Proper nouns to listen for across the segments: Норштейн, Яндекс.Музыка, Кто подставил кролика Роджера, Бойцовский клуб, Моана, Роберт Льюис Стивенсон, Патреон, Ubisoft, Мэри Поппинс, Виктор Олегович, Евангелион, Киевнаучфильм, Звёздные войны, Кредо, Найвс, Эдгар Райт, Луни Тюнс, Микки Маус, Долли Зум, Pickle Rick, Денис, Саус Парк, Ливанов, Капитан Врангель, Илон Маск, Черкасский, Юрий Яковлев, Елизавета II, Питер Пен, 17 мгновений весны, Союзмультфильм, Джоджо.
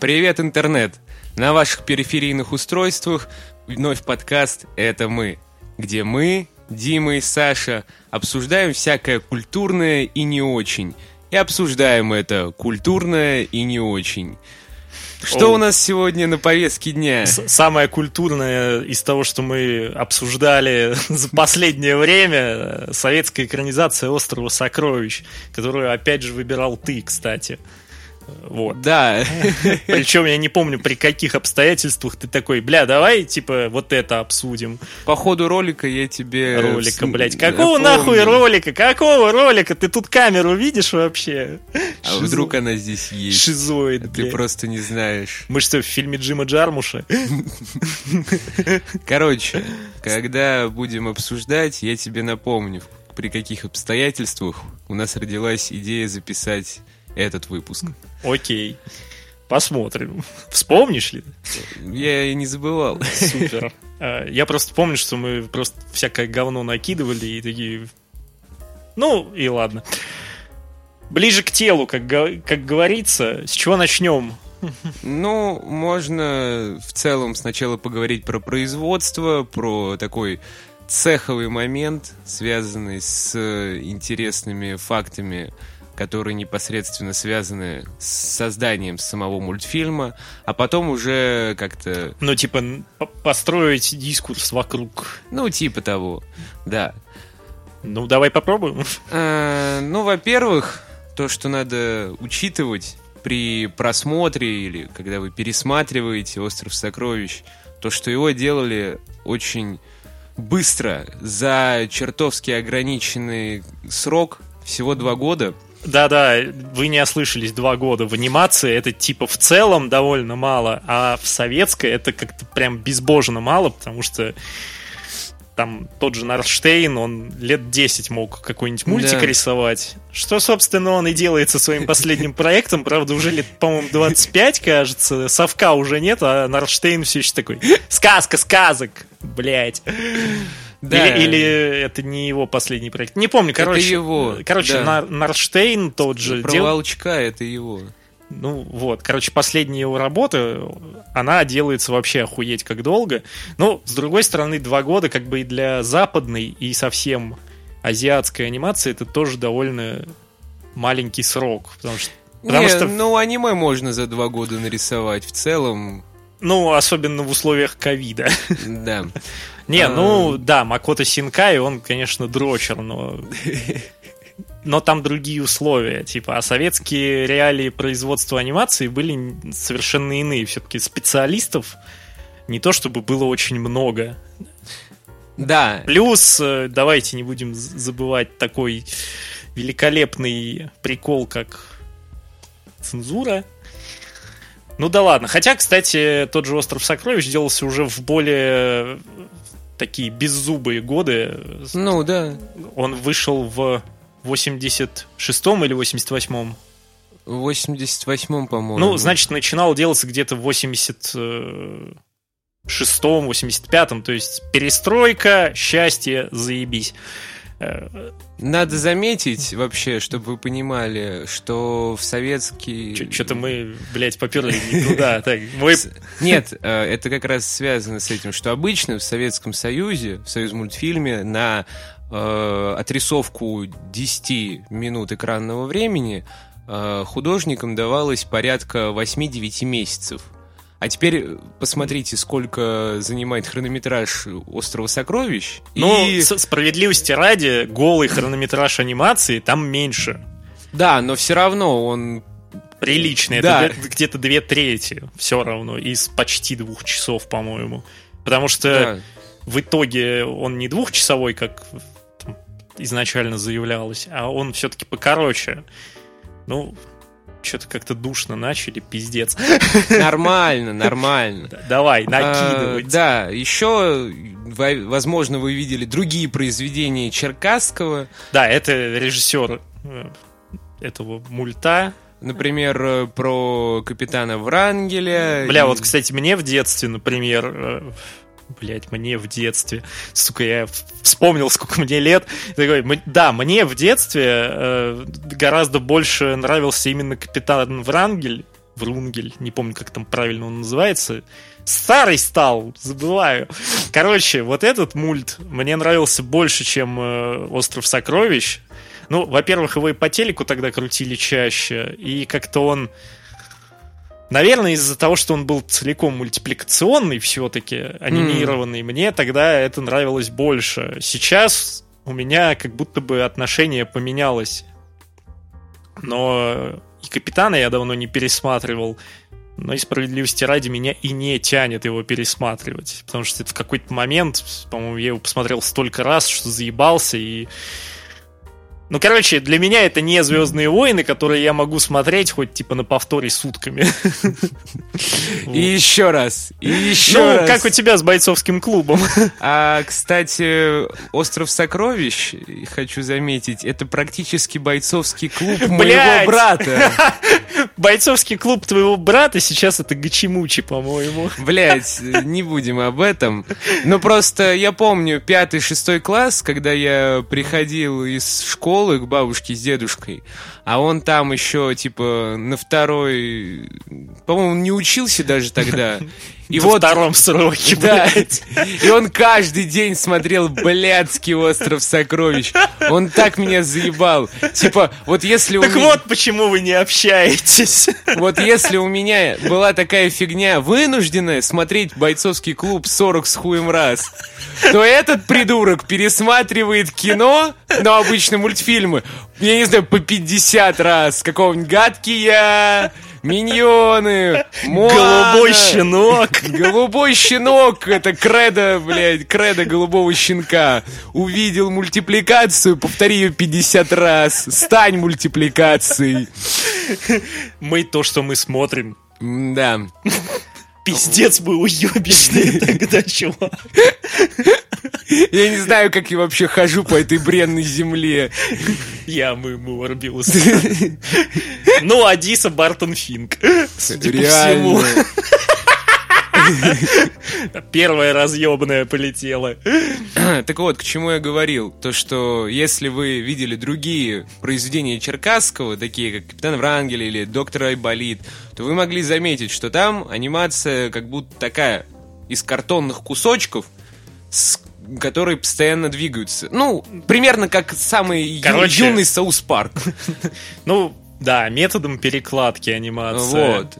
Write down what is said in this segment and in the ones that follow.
Привет, интернет! На ваших периферийных устройствах вновь подкаст «Это мы», где мы, Дима и Саша, обсуждаем всякое культурное и не очень. И обсуждаем это культурное и не очень. Что у нас сегодня на повестке дня? Самое культурное из того, что мы обсуждали за последнее время, советская экранизация «Острова Сокровищ», которую, опять же, выбирал ты, кстати. Вот. Да. Причем я не помню, при каких обстоятельствах ты такой, давай, вот это обсудим. По ходу ролика я тебе... Какого нахуй ролика? Какого ролика? Ты тут камеру видишь вообще? А вдруг она здесь есть? Шизоид, ты просто не знаешь. Мы что, в фильме Джима Джармуша? Короче, когда будем обсуждать, я тебе напомню, при каких обстоятельствах у нас родилась идея записать этот выпуск. Окей. Посмотрим. Вспомнишь ли? Я и не забывал. Супер. Я просто помню, что мы просто всякое говно накидывали и такие... Ну, и ладно. Ближе к телу, как говорится. С чего начнем? Ну, можно в целом сначала поговорить про производство, про такой цеховый момент, связанный с интересными фактами, которые непосредственно связаны с созданием самого мультфильма, а потом уже как-то... Ну, построить дискурс вокруг. Ну, типа того, да. Ну, давай попробуем. Ну, во-первых, то, что надо учитывать при просмотре или когда вы пересматриваете «Остров сокровищ», то, что его делали очень быстро, за чертовски ограниченный срок, всего 2 года. Да-да, вы не ослышались, 2 года. В анимации это в целом довольно мало, а в советской это как-то прям безбожно мало, потому что там тот же Норштейн, он лет 10 мог какой-нибудь мультик рисовать, что, собственно, он и делает со своим последним проектом, правда, уже лет, по-моему, 25, кажется, совка уже нет, а Норштейн все еще такой: сказка сказок, блять. Да. Или это не его последний проект. Не помню, короче. Это его. Короче, да. Норштейн тот же. Про Волчка это его. Ну вот, короче, последняя его работа, она делается вообще охуеть как долго. Ну, с другой стороны, 2 года как бы и для западной, и совсем азиатской анимации это тоже довольно маленький срок. Потому что... Ну, аниме можно за 2 года нарисовать в целом. Ну, особенно в условиях ковида. Да. Макото Синкай, он, конечно, дрочер, но там другие условия, а советские реалии производства анимации были совершенно иные. Все-таки специалистов не то чтобы было очень много. Да. Плюс, давайте не будем забывать такой великолепный прикол, как цензура. Ну да ладно. Хотя, кстати, тот же «Остров сокровищ» делался уже в более такие беззубые годы. Ну да. Он вышел в 86-м или 88-м? В 88-м, по-моему. Ну, значит, начинал делаться где-то в 86-м, 85-м. То есть перестройка, счастье, заебись. Надо заметить вообще, чтобы вы понимали, что в советский... Что-то мы, попёрли не туда. Нет, это как раз связано с этим, что обычно в Советском Союзе, в Союзмультфильме на отрисовку 10 минут экранного времени художникам давалось порядка 8-9 месяцев. А теперь посмотрите, сколько занимает хронометраж «Острова сокровищ». Справедливости ради, голый хронометраж анимации там меньше. Да, но все равно он... Приличный, да. Это где-то 2/3 все равно, из почти 2 часов, по-моему. Потому что в итоге он не 2-часовой, как изначально заявлялось, а он все-таки покороче. Что-то как-то душно начали, пиздец. Нормально. Давай, накидывай. Да, еще, возможно, вы видели другие произведения Черкасского. Да, это режиссер этого мульта. Например, про капитана Врангеля. Кстати, мне в детстве, например... Сука, я вспомнил, сколько мне лет. Мне в детстве гораздо больше нравился именно капитан Врангель Врунгель, не помню, как там правильно он называется. Старый стал, забываю. Короче, вот этот мульт мне нравился больше, чем «Остров сокровищ». Ну, во-первых, его и по телеку тогда крутили чаще, и как-то он... Наверное, из-за того, что он был целиком мультипликационный все-таки, анимированный, мне тогда это нравилось больше. Сейчас у меня как будто бы отношение поменялось. Но и «Капитана» я давно не пересматривал, но и справедливости ради меня и не тянет его пересматривать, потому что это в какой-то момент, по-моему, я его посмотрел столько раз, что заебался и... Ну, короче, для меня это не «Звёздные войны», которые я могу смотреть хоть, типа, на повторе сутками. И еще раз, и еще раз. Ну, как у тебя с «Бойцовским клубом». А, кстати, «Остров сокровищ», хочу заметить, это практически «Бойцовский клуб» моего брата. «Бойцовский клуб» твоего брата, сейчас это «Гачимучи», по-моему. Блять, не будем об этом. Ну, просто я помню 5-6 класс, когда я приходил из школы, к бабушке с дедушкой, а он там еще, типа, на второй... По-моему, он не учился даже тогда. И во втором сроке, блядь. И он каждый день смотрел блядский «Остров сокровищ». Он так меня заебал. Типа, вот если у меня... Так вот почему вы не общаетесь. Вот если у меня была такая фигня, вынужденная смотреть «Бойцовский клуб» 40 с хуем раз, то этот придурок пересматривает кино, но обычно мультфильмы, я не знаю, по 50 раз. Какого-нибудь «Гадкий я», «Миньоны», «Моана», «Голубой щенок». «Голубой щенок» — это кредо, блядь, кредо голубого щенка. Увидел мультипликацию, повтори ее 50 раз. Стань мультипликацией. Мы то, что мы смотрим. Да. Пиздец, мы уебищные тогда, чувак. Я не знаю, как я вообще хожу по этой бренной земле. Я Морбиус. Ну, Адиса Бартон Финк. Реально. Первая разъебная полетела. Так вот, к чему я говорил. То, что если вы видели другие произведения Черкасского, такие как «Капитан Врангель» или «Доктор Айболит», то вы могли заметить, что там анимация как будто такая, из картонных кусочков, которые постоянно двигаются. Ну, примерно как самый юный «Саус Парк». Ну, да, методом перекладки анимации. Вот.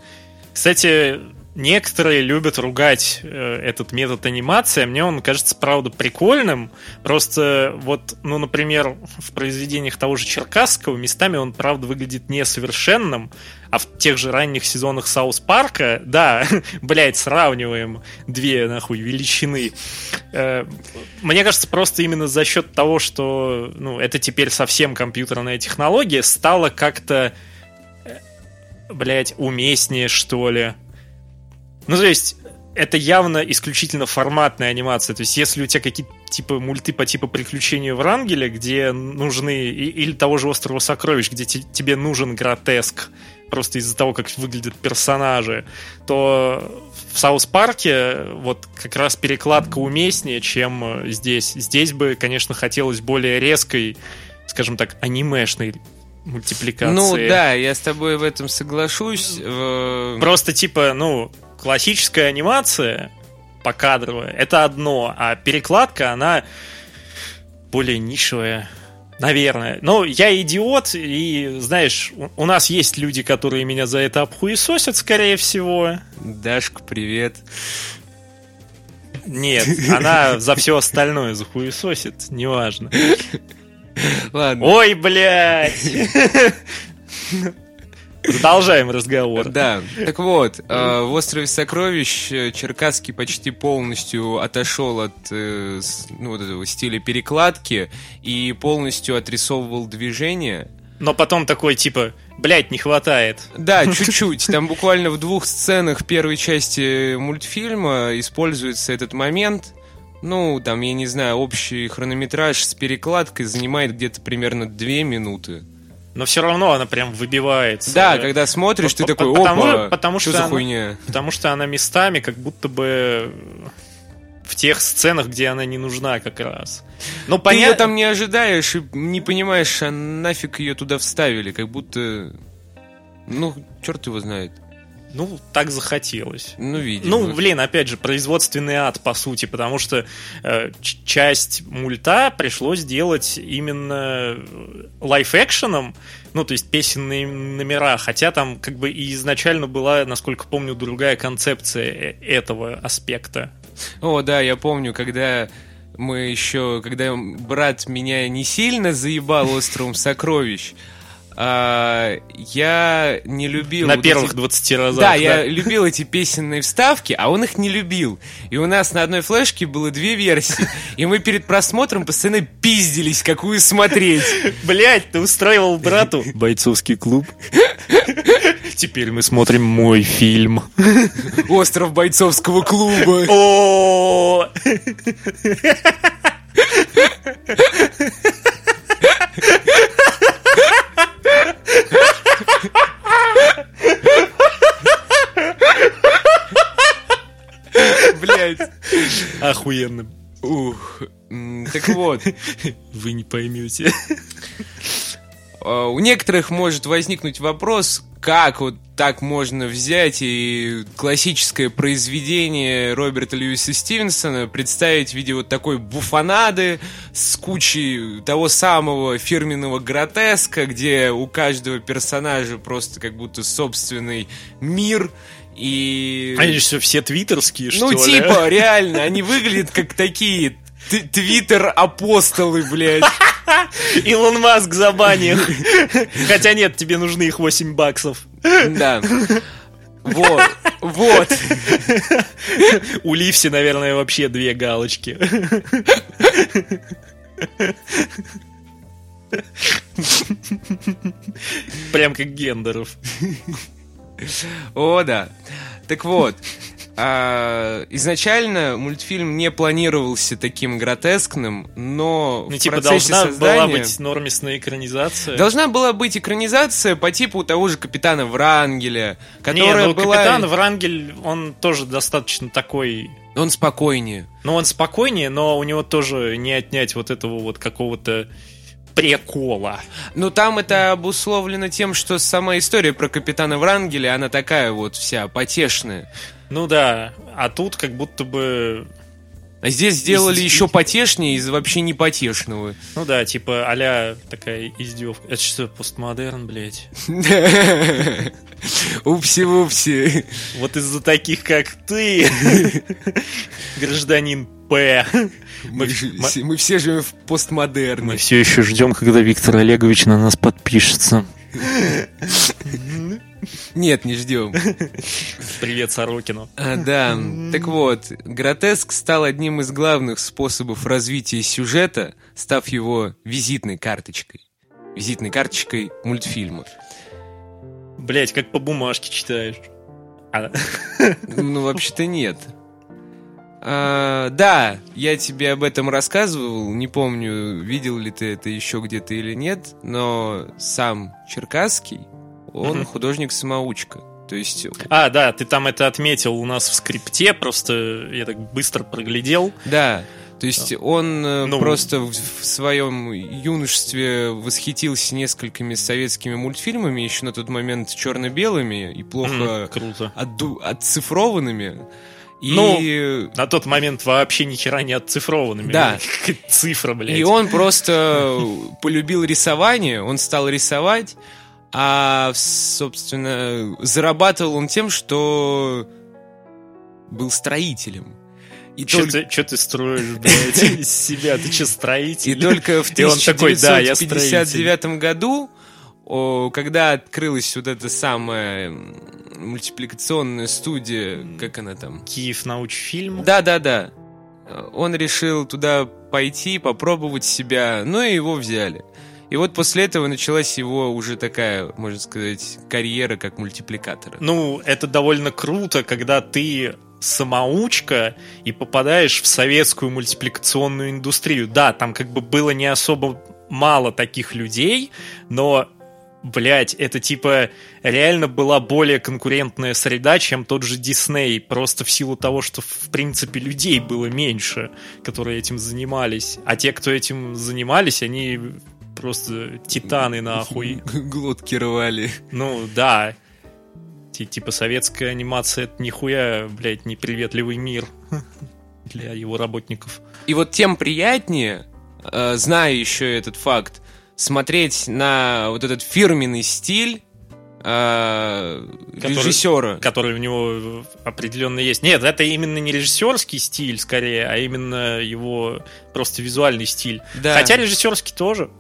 Кстати, некоторые любят ругать этот метод анимации, а мне он кажется, правда, прикольным. Просто вот, ну, например, в произведениях того же Черкасского местами он, правда, выглядит несовершенным, а в тех же ранних сезонах «Саус Парка», да, блядь, сравниваем две, нахуй, величины. Мне кажется, просто именно за счет того, что, ну, это теперь совсем компьютерная технология, стало как-то, блядь, уместнее, что ли. Ну, то есть, это явно исключительно форматная анимация. То есть, если у тебя какие-то типа мульты по типу «Приключения Врангеля», где нужны... Или того же «Острова сокровищ», где тебе нужен гротеск просто из-за того, как выглядят персонажи, то в «Саус Парке» вот как раз перекладка уместнее, чем здесь. Здесь бы, конечно, хотелось более резкой, скажем так, анимешной мультипликации. Ну да, я с тобой в этом соглашусь. Просто типа, ну... Классическая анимация покадровая — это одно, а перекладка, она более нишевая, наверное. Но я идиот, и, знаешь, у нас есть люди, которые меня за это обхуесосят, скорее всего. Дашка, привет. Нет, она за все остальное захуесосит, неважно. Ладно. Ой, блядь! Продолжаем разговор. Да, так вот, в «Острове сокровищ» Черкасский почти полностью отошел от, ну, вот этого стиля перекладки и полностью отрисовывал движение. Но потом такой, типа, блядь, не хватает. Да, чуть-чуть. Там буквально в 2 сценах первой части мультфильма используется этот момент. Ну, там, я не знаю, общий хронометраж с перекладкой занимает где-то примерно 2 минуты. Но все равно она прям выбивается. Да, когда смотришь, ты такой, опа, что за хуйня? Потому что она местами как будто бы в тех сценах, где она не нужна как раз. Но ты ее там не ожидаешь и не понимаешь, а нафиг ее туда вставили. Как будто, ну, черт его знает. Ну, так захотелось. Ну, видимо. Ну, блин, опять же, производственный ад, по сути, потому что часть мульта пришлось делать именно лайф-экшеном, ну, то есть песенные номера, хотя там как бы и изначально была, насколько помню, другая концепция этого аспекта. О, да, я помню, когда брат меня не сильно заебал «Островом сокровищ», я не любил... На вот первых 20 разах, да? Я любил эти песенные вставки, а он их не любил. И у нас на одной флешке было 2 версии. И мы перед просмотром постоянно пиздились, какую смотреть. Блять, ты устраивал брату «Бойцовский клуб». Теперь мы смотрим мой фильм «Остров бойцовского клуба». О, блять, охуенно. Ух, так вот. Вы не поймете. У некоторых может возникнуть вопрос, как вот так можно взять и классическое произведение Роберта Льюиса Стивенсона представить в виде вот такой буфонады с кучей того самого фирменного гротеска, где у каждого персонажа просто как будто собственный мир. И... Они же все твиттерские, что ли? Ну, типа, реально, они выглядят как такие твиттер-апостолы, блядь. Илон Маск забанил. Хотя нет, тебе нужны их $8. Да. Вот. У Ливси, наверное, вообще 2 галочки. Прям как Гендеров. О, да. Так вот, изначально мультфильм не планировался таким гротескным, но ну, в типа процессе создания... Должна была быть нормисная экранизация. Должна была быть экранизация по типу того же «Капитана Врангеля», которая была... «Капитан Врангель», он тоже достаточно такой... Он спокойнее. Но у него тоже не отнять вот этого вот какого-то... прикола. Ну, там это обусловлено тем, что сама история про капитана Врангеля, она такая вот вся потешная. Ну да, а тут как будто бы... Здесь сделали еще потешнее из вообще не потешного. Ну да, типа а-ля такая издевка. Это что, постмодерн, блядь? Упси-упси. Вот из-за таких, как ты, гражданин П. Мы все живем в постмодерне. Мы все еще ждем, когда Виктор Олегович на нас подпишется. Нет, не ждем. Привет Сорокину. Да, так вот, гротеск стал одним из главных способов развития сюжета, став его визитной карточкой. Визитной карточкой мультфильма. Блять, как по бумажке читаешь. Ну, вообще-то нет. Да, я тебе об этом рассказывал. Не помню, видел ли ты это еще где-то или нет. Но сам Черкасский, он художник-самоучка. То есть... А, да, ты там это отметил у нас в скрипте. Просто я так быстро проглядел. Да, то есть он просто в своем юношестве восхитился несколькими советскими мультфильмами, еще на тот момент черно-белыми и плохо отцифрованными. И... Ну, на тот момент вообще ни хера не отцифрованными. Да. Цифра, блядь. И он просто полюбил рисование, он стал рисовать, а, собственно, зарабатывал он тем, что был строителем. Че ты строишь, блядь, из себя? Ты че, строитель? И только в 1959 году, когда открылась вот эта самая... мультипликационная студия, как она там? Киевнаучфильм. Да. Он решил туда пойти, попробовать себя, ну и его взяли. И вот после этого началась его уже такая, можно сказать, карьера как мультипликатора. Ну, это довольно круто, когда ты самоучка и попадаешь в советскую мультипликационную индустрию. Да, там как бы было не особо мало таких людей, но... Блять, это типа реально была более конкурентная среда, чем тот же Дисней, просто в силу того, что в принципе людей было меньше, которые этим занимались. А те, кто этим занимались, они просто титаны нахуй. Глотки рвали. Ну да. и типа советская анимация — это нихуя, блядь, неприветливый мир для его работников. И вот тем приятнее, зная еще этот факт, смотреть на вот этот фирменный стиль режиссера, который у него определенно есть. Нет, это именно не режиссерский стиль, скорее, а именно его просто визуальный стиль. Да. Хотя режиссерский тоже.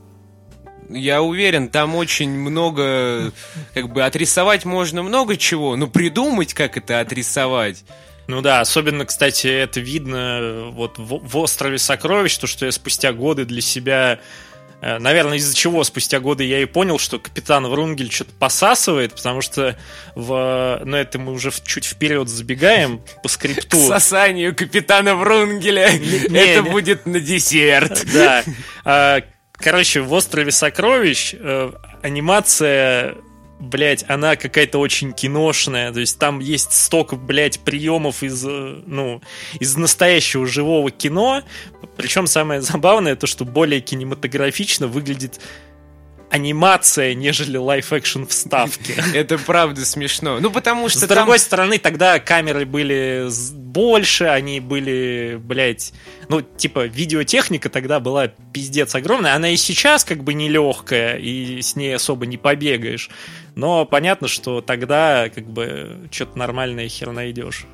Я уверен, там очень много, как бы, отрисовать можно много чего, но придумать, как это отрисовать. Ну да, особенно, кстати, это видно вот в «Острове сокровищ», то, что я спустя годы для себя... Наверное, из-за чего спустя годы я и понял, что «Капитан Врангель» что-то посасывает, потому что в... Ну, это мы уже чуть вперед забегаем по скрипту. К сосанию «Капитана Врангеля» это будет на десерт. Да. Короче, в «Острове сокровищ» анимация, блядь, она какая-то очень киношная. То есть там есть столько, блядь, приемов из настоящего живого кино. Причем самое забавное то, что более кинематографично выглядит анимация, нежели лайф-экшн вставки. Это правда смешно. Ну, потому что... С другой стороны, тогда камеры были больше, они были, блядь... Ну, типа, видеотехника тогда была пиздец огромная. Она и сейчас как бы нелегкая, и с ней особо не побегаешь. Но понятно, что тогда как бы что-то нормальное хер найдешь.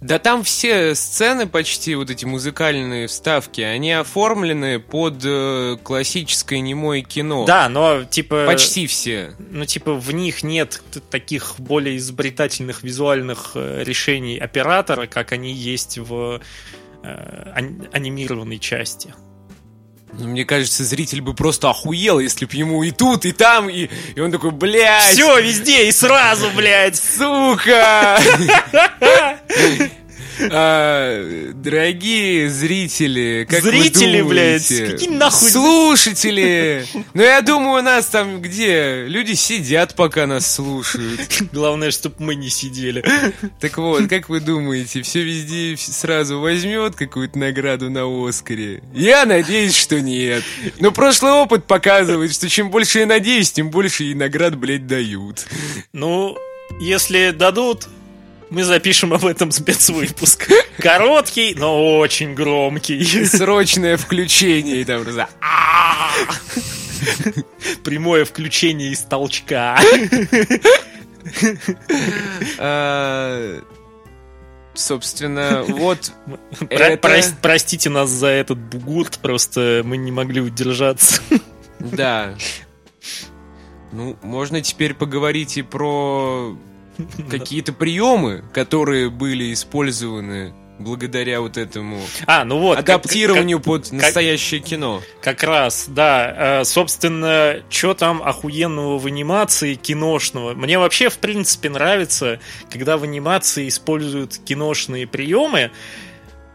Да там все сцены почти, вот эти музыкальные вставки, они оформлены под классическое немое кино. Да, но типа... Почти все. Ну типа в них нет таких более изобретательных визуальных решений оператора, как они есть в анимированной части. Ну, мне кажется, зритель бы просто охуел, если бы ему и тут, и там, и он такой, блядь... Все везде и сразу, блядь, сука! Дорогие зрители, как зрители, вы думаете? Блядь, какие нахуй... Слушатели! Ну, я думаю, у нас там где? Люди сидят, пока нас слушают. Главное, чтобы мы не сидели. Так вот, как вы думаете, все везде сразу возьмет какую-то награду на «Оскаре»? Я надеюсь, что нет. Но прошлый опыт показывает, что чем больше я надеюсь, тем больше и наград, блядь, дают. Ну, если дадут... Мы запишем об этом спецвыпуск. Короткий, но очень громкий. Срочное включение. И там просто... Прямое включение из толчка. Собственно, вот... Простите нас за этот бугурт, просто мы не могли удержаться. Да. Ну, можно теперь поговорить и про... Какие-то приемы, которые были использованы благодаря вот этому адаптированию под настоящее кино. Как раз, да. Собственно, что там охуенного в анимации киношного? Мне вообще, в принципе, нравится, когда в анимации используют киношные приемы.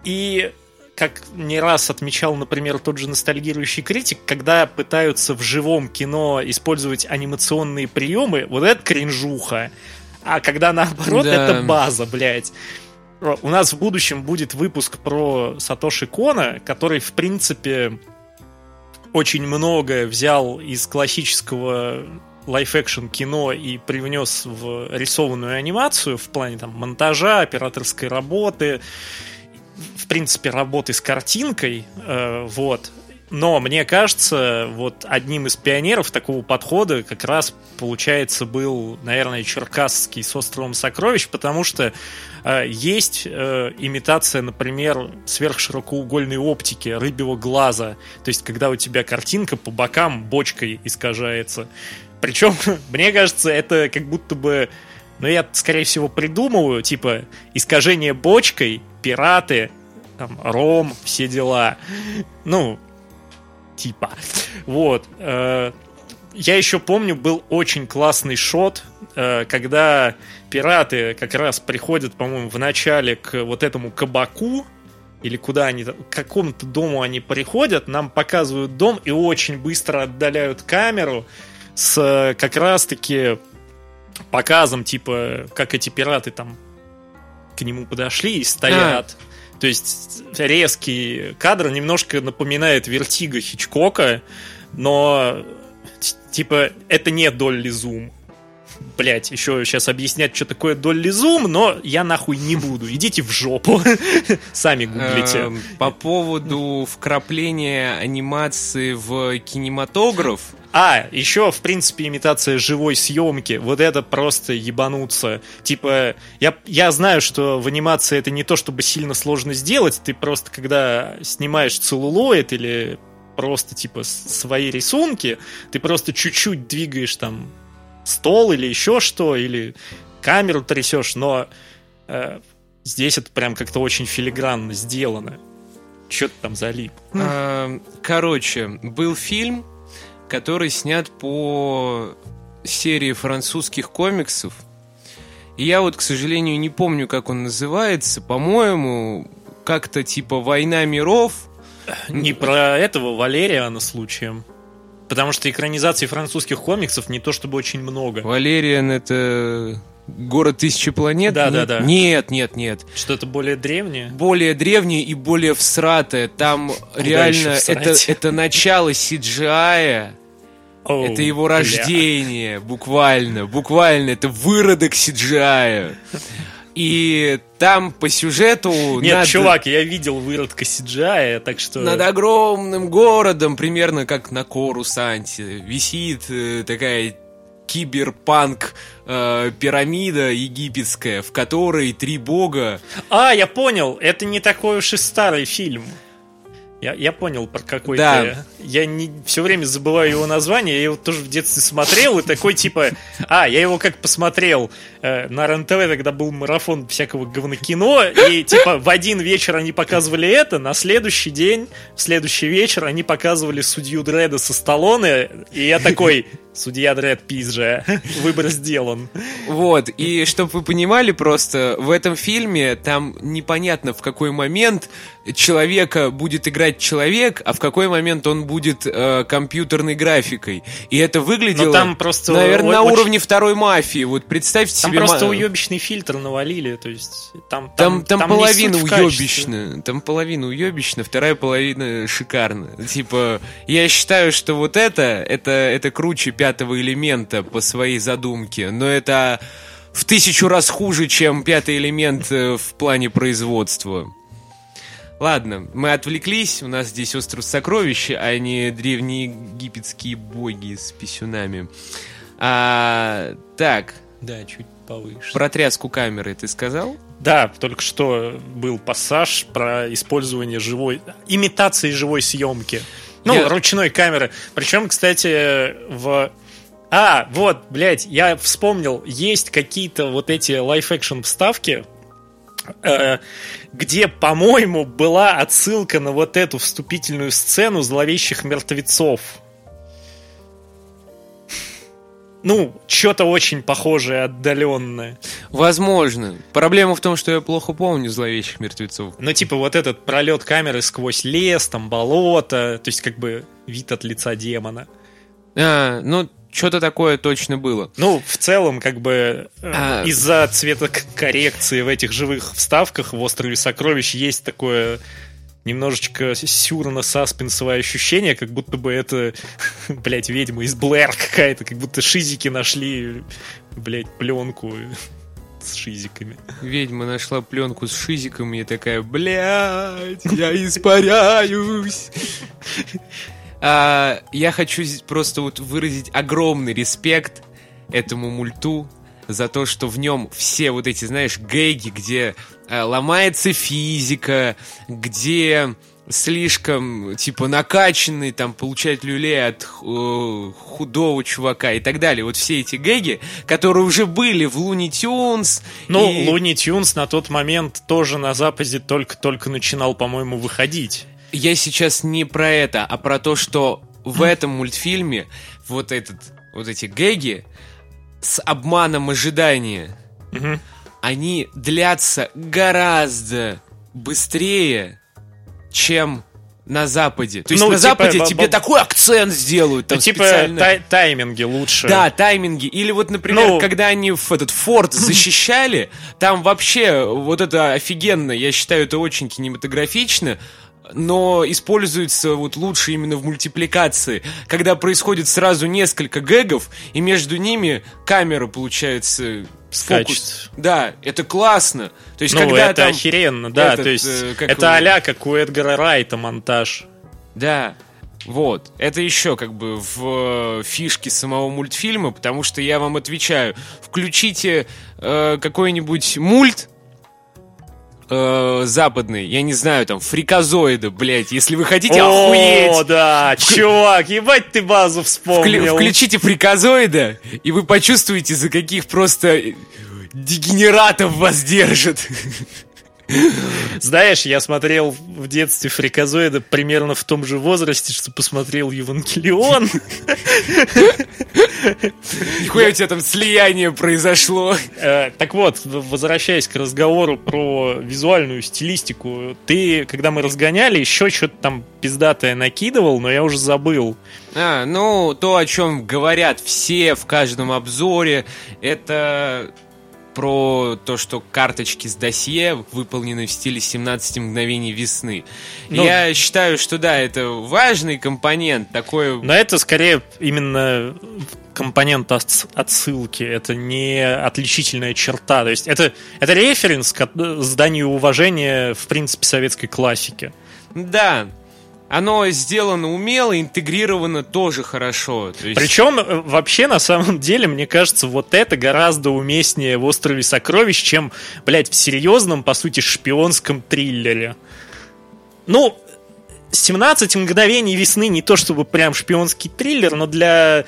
И, как не раз отмечал, например, тот же ностальгирующий критик, когда пытаются в живом кино использовать анимационные приемы, вот это кринжуха. А когда наоборот, да. Это база, блядь. У нас в будущем будет выпуск про Сатоши Кона, который, в принципе, очень многое взял из классического лайф-экшн кино и привнес в рисованную анимацию в плане там монтажа, операторской работы, в принципе, работы с картинкой, вот. Но, мне кажется, вот одним из пионеров такого подхода как раз, получается, был, наверное, Черкасский с «Островом сокровищ», потому что есть имитация, например, сверхширокоугольной оптики, рыбьего глаза. То есть, когда у тебя картинка по бокам бочкой искажается. Причем, мне кажется, это как будто бы... Ну, я, скорее всего, придумываю, типа, искажение бочкой, пираты, там, ром, все дела. Ну... типа. Вот. Я еще помню, был очень классный шот, когда пираты как раз приходят, по-моему, в начале к вот этому кабаку, или куда они, к какому-то дому они приходят, нам показывают дом и очень быстро отдаляют камеру с как раз-таки показом, типа, как эти пираты там к нему подошли и стоят. То есть резкий кадр немножко напоминает «Вертиго» Хичкока, но типа это не Долли Зум. блять, еще сейчас объяснять, что такое Долли Зум, но я нахуй не буду. Идите в жопу. Сами гуглите. По поводу вкрапления анимации в кинематограф. А, еще, в принципе, имитация живой съемки. Вот это просто ебануться. Типа, я знаю, что в анимации это не то, чтобы сильно сложно сделать. Ты просто, когда снимаешь целлулоид или просто, типа, свои рисунки, ты просто чуть-чуть двигаешь там стол или еще что, или камеру трясешь, но здесь это прям как-то очень филигранно сделано. Че-то там залип. Короче, был фильм, который снят по серии французских комиксов. И я вот, к сожалению, не помню, как он называется. По-моему, как-то типа «Война миров». Не про этого Валериана случаем. Потому что экранизаций французских комиксов не то чтобы очень много. Валериан — это «Город тысячи планет»? Да-да-да. Нет. Что-то более древнее? Более древнее и более всратое. Там реально это начало CGI-а. Это его рождение, буквально. Буквально, это выродок CGI-а. И там по сюжету... Нет, чувак, я видел выродка CGI, так что... Над огромным городом, примерно как на Корусанте, висит такая киберпанк пирамида египетская, в которой три бога... А, я понял, это не такой уж и старый фильм. Я понял, про какой-то... Да. Все время забываю его название. Я его тоже в детстве смотрел, и такой типа... я его как посмотрел на РЕН-ТВ, тогда был марафон всякого говнокино, и типа в один вечер они показывали это, на следующий день, в следующий вечер они показывали «Судью Дредда» со Сталлоне, и я такой... Судья Дред, пизже, выбор сделан. Вот, и чтобы вы понимали просто, в этом фильме там непонятно, в какой момент человека будет играть человек, а в какой момент он будет компьютерной графикой. И это выглядело, там просто, наверное, на уровне второй мафии. Вот представьте там себе... Там просто уебищный фильтр навалили, то есть... Там половина уебищна. Там половина уебищна, вторая половина шикарна. Типа, я считаю, что вот это круче «Пятого элемента» по своей задумке, но это в 1000 раз хуже, чем «Пятый элемент» в плане производства. Ладно, мы отвлеклись, у нас здесь «Остров Сокровищ», а не древние египетские боги с писюнами. Так. Да, чуть повыше. Про тряску камеры ты сказал? Да, только что был пассаж про использование имитации живой съемки. Ручной камеры. Причем, кстати, я вспомнил, есть какие-то вот эти лайф-экшн вставки, где, по-моему, была отсылка на вот эту вступительную сцену «Зловещих мертвецов». Что-то очень похожее, отдаленное. Возможно. Проблема в том, что я плохо помню «Зловещих мертвецов». Вот этот пролет камеры сквозь лес, там болото, то есть как бы вид от лица демона. Что-то такое точно было. В целом, как бы из-за цветокоррекции в этих живых вставках в «Острове Сокровищ» есть такое... немножечко сюрно-саспенсовое ощущение, как будто бы это, блять, ведьма из Блэр какая-то, как будто шизики нашли, блять, пленку с шизиками. Ведьма нашла пленку с шизиками и такая, блять, я испаряюсь. Я хочу просто выразить огромный респект этому мульту за то, что в нем все вот эти, знаешь, гэги, где ломается физика, где слишком, накачанный, там, получает люлей от худого чувака и так далее. Вот все эти гэги, которые уже были в «Луни Тюнс». «Луни Тюнс» на тот момент тоже на Западе только начинал, по-моему, выходить. Я сейчас не про это, а про то, что в этом мультфильме вот эти гэги с обманом ожидания... Они длятся гораздо быстрее, чем на Западе. То есть на Западе тебе такой акцент сделают. Там специально... тайминги лучше. Да, тайминги. Или вот, например, когда они в этот форт защищали, там вообще вот это офигенно, я считаю, это очень кинематографично. но используется вот лучше именно в мультипликации, когда происходит сразу несколько гэгов, и между ними камера, получается, скачет. Да, это классно. То есть, ну, когда это там охеренно, да, этот, то есть это а-ля как у Эдгара Райта монтаж. Да. Вот, это еще как бы в фишке самого мультфильма, потому что я вам отвечаю, включите какой-нибудь мульт западный, я не знаю, там, Фрикозоида, блядь, если вы хотите охуеть. О, да, чувак, ебать ты базу вспомнил. Включите Фрикозоида, и вы почувствуете, за каких просто дегенератов вас держат. Знаешь, я смотрел в детстве Фрикозоида примерно в том же возрасте, что посмотрел Евангелион. Нихуя у тебя там слияние произошло. Так вот, возвращаясь к разговору про визуальную стилистику, ты, когда мы разгоняли, еще что-то там пиздатое накидывал, но я уже забыл. Ну, то, о чем говорят все в каждом обзоре, это про то, что карточки с досье выполнены в стиле 17 мгновений весны. Ну, я считаю, что да, это важный компонент такой. Но это скорее именно компонент отсылки. Это не отличительная черта. То есть это референс к зданию уважения, в принципе, советской классики. Да. Оно сделано умело, интегрировано тоже хорошо. То есть... Причем, вообще, на самом деле, мне кажется, вот это гораздо уместнее в «Острове сокровищ», чем, блядь, в серьезном, по сути, шпионском триллере. Ну, 17 мгновений весны не то чтобы прям шпионский триллер, но для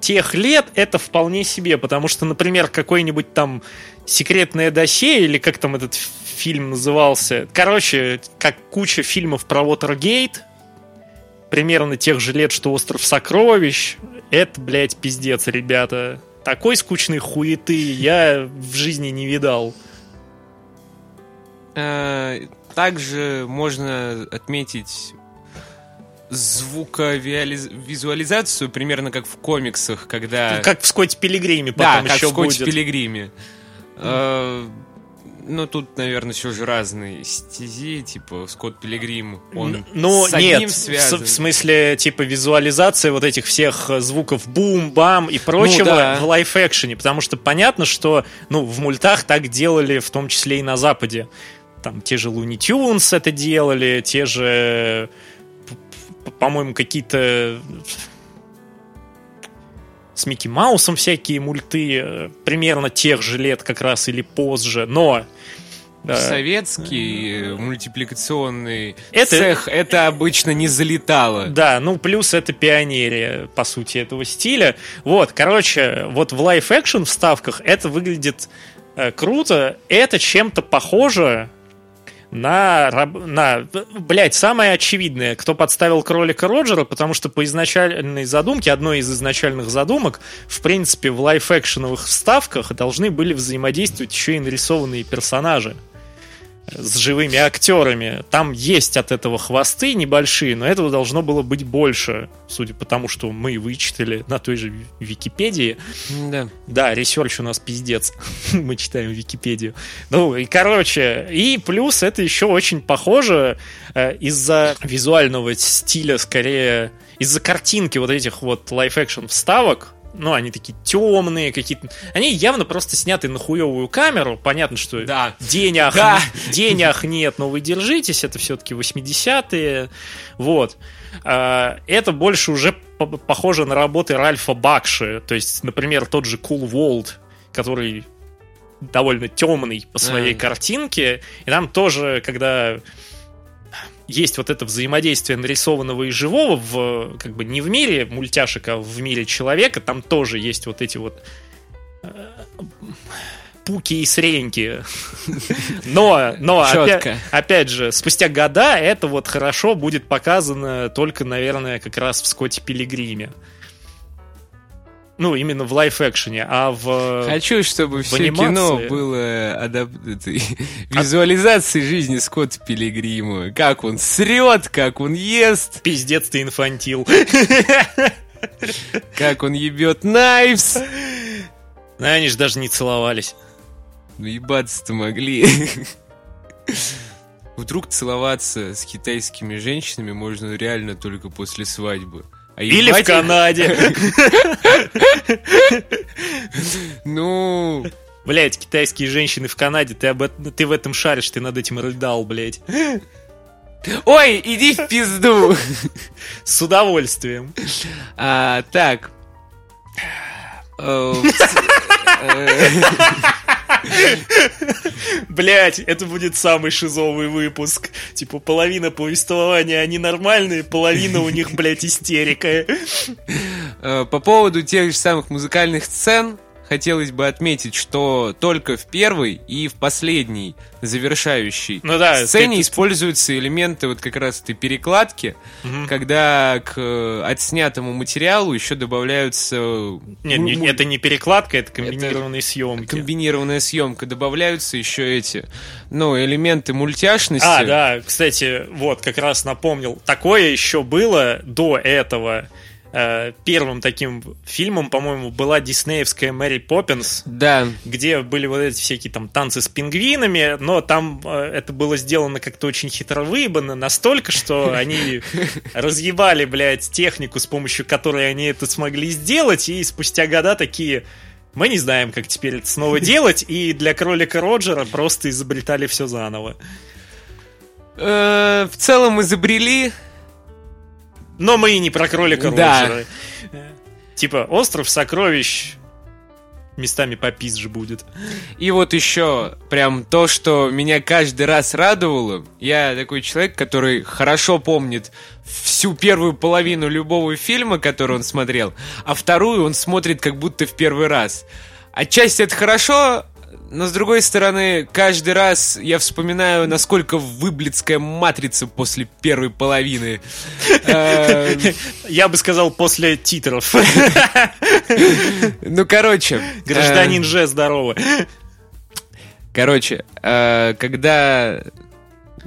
тех лет это вполне себе, потому что, например, какой-нибудь там «Секретное досье» или как там этот фильм назывался, короче, как куча фильмов про Уотергейт, примерно тех же лет, что «Остров сокровищ», это, блядь, пиздец, ребята. Такой скучной хуеты я в жизни не видал. Также можно отметить звуковизуализацию, примерно как в комиксах, когда... Как в «Скотти-Пилигриме» потом еще будет. Да, как в «Скотти-Пилигриме». Ну, тут, наверное, все же разные стези, типа Скотт-Пилигрим, он с одним нет, связан. В смысле, типа, визуализация вот этих всех звуков бум, бам и прочего, ну, да, в лайф-экшене, потому что понятно, что, ну, в мультах так делали, в том числе и на Западе. Там те же Луни Тюнс это делали, те же, по-моему, какие-то... с Микки Маусом всякие мульты примерно тех же лет как раз или позже, но... Советский мультипликационный цех это обычно не залетало. Да, ну плюс это пионерия, по сути, этого стиля. Вот, короче, вот в лайф-экшн вставках это выглядит круто, это чем-то похоже... Блять, самое очевидное, кто подставил кролика Роджера, потому что по изначальной задумке, одной из изначальных задумок, в принципе, в лайф-экшеновых вставках должны были взаимодействовать еще и нарисованные персонажи с живыми актерами. Там есть от этого хвосты небольшие, но этого должно было быть больше, судя по тому, что мы вычитали на той же Википедии. Да, да, ресерч у нас пиздец. Мы читаем Википедию. Ну, и короче, и плюс это еще очень похоже из-за визуального стиля, скорее, из-за картинки вот этих вот лайф-экшн вставок. Ну, они такие темные какие-то. Они явно просто сняты на хуевую камеру. Понятно, что да. Денег нет, но вы держитесь. Это все-таки 80-е. Вот. Это больше уже похоже на работы Ральфа Бакши. То есть, например, тот же Cool World, который довольно темный по своей картинке. И там тоже, когда... есть вот это взаимодействие нарисованного и живого в, как бы не в мире мультяшек, а в мире человека. Там тоже есть вот эти вот пуки и среньки. Но опять же, спустя года это вот хорошо будет показано только, наверное, как раз в «Скотти-Пилигриме». Ну, именно в лайф-экшене, а в... Хочу, чтобы в все кино было визуализацией жизни Скотта-Пилигрима. Как он срет, как он ест. Пиздец ты инфантил. Как он ебет Найвс. Ну, они же даже не целовались. Ну, ебаться-то могли. Вдруг целоваться с китайскими женщинами можно реально только после свадьбы. А или в Канаде. Ну... Блять, китайские женщины в Канаде, ты в этом шаришь, ты над этим рыдал, блять. Ой, иди в пизду. С удовольствием. Так. Блять, это будет самый шизовый выпуск. Типа, половина повествования они нормальные, половина у них, блять, истерика. По поводу тех же самых музыкальных сцен хотелось бы отметить, что только в первой и в последней завершающей сцене используются элементы вот как раз этой перекладки, когда к отснятому материалу еще добавляются... Нет, это не перекладка, это комбинированные съемки. Комбинированная съемка. Добавляются еще эти, элементы мультяшности. А, да, кстати, вот, как раз напомнил. Такое еще было до этого. Первым таким фильмом, по-моему, была диснеевская «Мэри Поппинс», да, где были вот эти всякие там танцы с пингвинами, но там это было сделано как-то очень хитровыебанно, настолько, что они разъебали, блядь, технику, с помощью которой они это смогли сделать, и спустя года такие... Мы не знаем, как теперь это снова делать, и для «Кролика Роджера» просто изобретали все заново. В целом изобрели... Но мы и не про кролика Роджера. Типа, остров сокровищ местами попизже будет. И вот еще прям то, что меня каждый раз радовало. Я такой человек, который хорошо помнит всю первую половину любого фильма, который он смотрел, а вторую он смотрит как будто в первый раз. Отчасти это хорошо, но с другой стороны, каждый раз я вспоминаю, насколько выблицкая матрица после первой половины. Я бы сказал, после титров. Ну, короче. Гражданин Ж, здорово. Короче, когда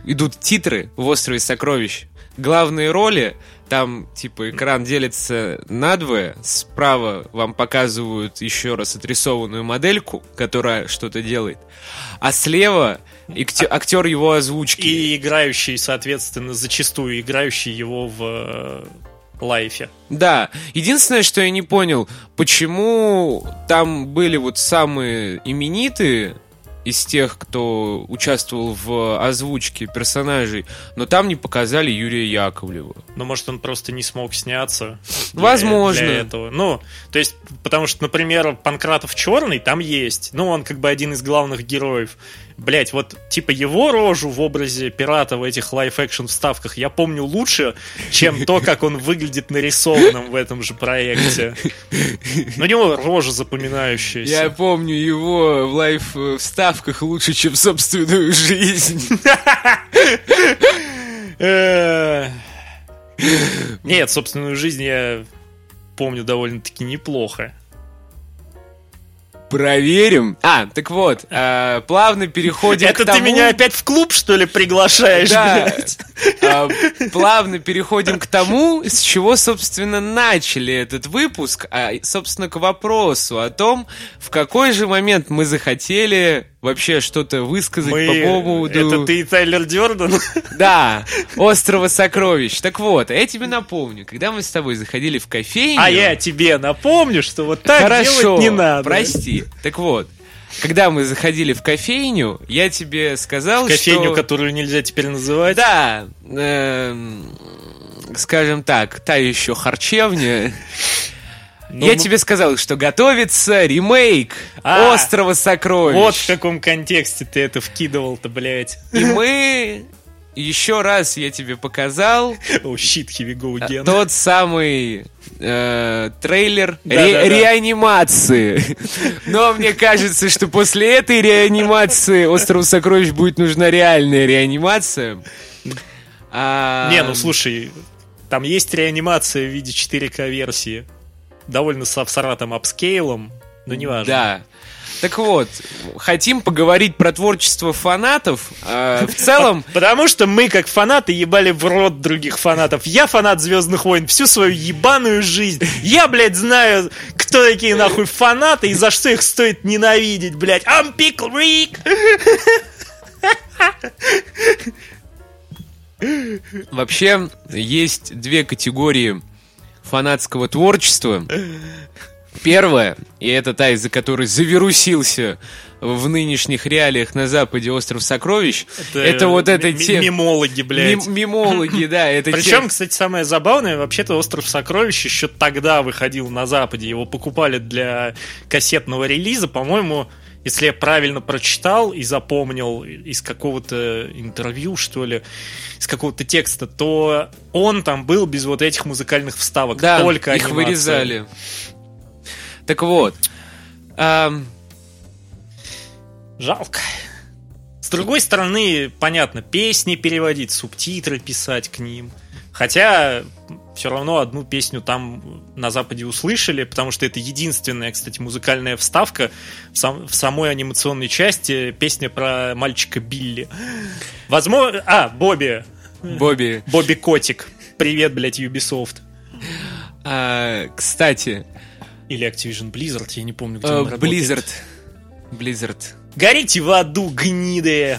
идут титры в «Острове сокровищ», главные роли, там, типа, экран делится надвое. Справа вам показывают еще раз отрисованную модельку, которая что-то делает. А слева актер его озвучки. И играющий, соответственно, зачастую играющий его в лайфе. Да. Единственное, что я не понял, почему там были вот самые именитые из тех, кто участвовал в озвучке персонажей, но там не показали Юрия Яковлева. Ну, может, он просто не смог сняться. Возможно. Для этого. Ну, то есть, потому что, например, Панкратов Черный там есть. Ну, он как бы один из главных героев. Блять, вот типа его рожу в образе пирата в этих лайф-экшн вставках я помню лучше, чем то, как он выглядит нарисованным в этом же проекте. Но у него рожа запоминающаяся. Я помню его в лайф-вставках лучше, чем собственную жизнь. Нет, собственную жизнь я помню довольно-таки неплохо. Проверим. Так вот, плавно переходим к тому... Это ты меня опять в клуб, что ли, приглашаешь, блядь? Плавно переходим к тому, с чего, собственно, начали этот выпуск, собственно, к вопросу о том, в какой же момент мы захотели вообще что-то высказать по поводу... Это ты и Тайлер Дёрден? Да, «Острова сокровищ». Так вот, я тебе напомню, когда мы с тобой заходили в кофейню... А я тебе напомню, что вот так делать не надо. Хорошо, прости. Так вот, когда мы заходили в кофейню, я тебе сказал, что... Кофейню, которую нельзя теперь называть? Да, скажем так, та еще харчевня... Я тебе сказал, что готовится ремейк «Острова сокровищ». Вот в каком контексте ты это вкидывал-то, блядь. И мы... Еще раз я тебе показал тот самый трейлер реанимации. Но мне кажется, что после этой реанимации «Острова сокровищ» будет нужна реальная реанимация. Не, ну слушай, там есть реанимация в виде 4К-версии. Довольно с обсаратым апскейлом, но неважно. Да. Так вот, хотим поговорить про творчество фанатов. В целом... Потому что мы, как фанаты, ебали в рот других фанатов. Я фанат «Звёздных войн» всю свою ебаную жизнь. Я, блядь, знаю, кто такие нахуй фанаты и за что их стоит ненавидеть, блядь. I'm Pickle Rick! Вообще, есть две категории фанатского творчества. Первая, и это та, из-за которой завирусился в нынешних реалиях на Западе «Остров Сокровищ», это вот эта тема... Мемологи, блядь. Мемологи, да. Это причем, кстати, самое забавное, вообще-то «Остров Сокровищ» еще тогда выходил на Западе, его покупали для кассетного релиза, по-моему... Если я правильно прочитал и запомнил из какого-то интервью, что ли, из какого-то текста, то он там был без вот этих музыкальных вставок. Да, только их анимация. Вырезали. Так вот. Жалко. С другой стороны, понятно, песни переводить, субтитры писать к ним. Хотя... Все равно одну песню там на Западе услышали, потому что это единственная, кстати, музыкальная вставка в самой анимационной части. Песня про мальчика Билли. Возможно... А, Бобби. Бобби. Бобби Котик. Привет, блядь, Ubisoft. Кстати. Или Activision Blizzard, я не помню, где он работает. Blizzard. Горите в аду, гниды!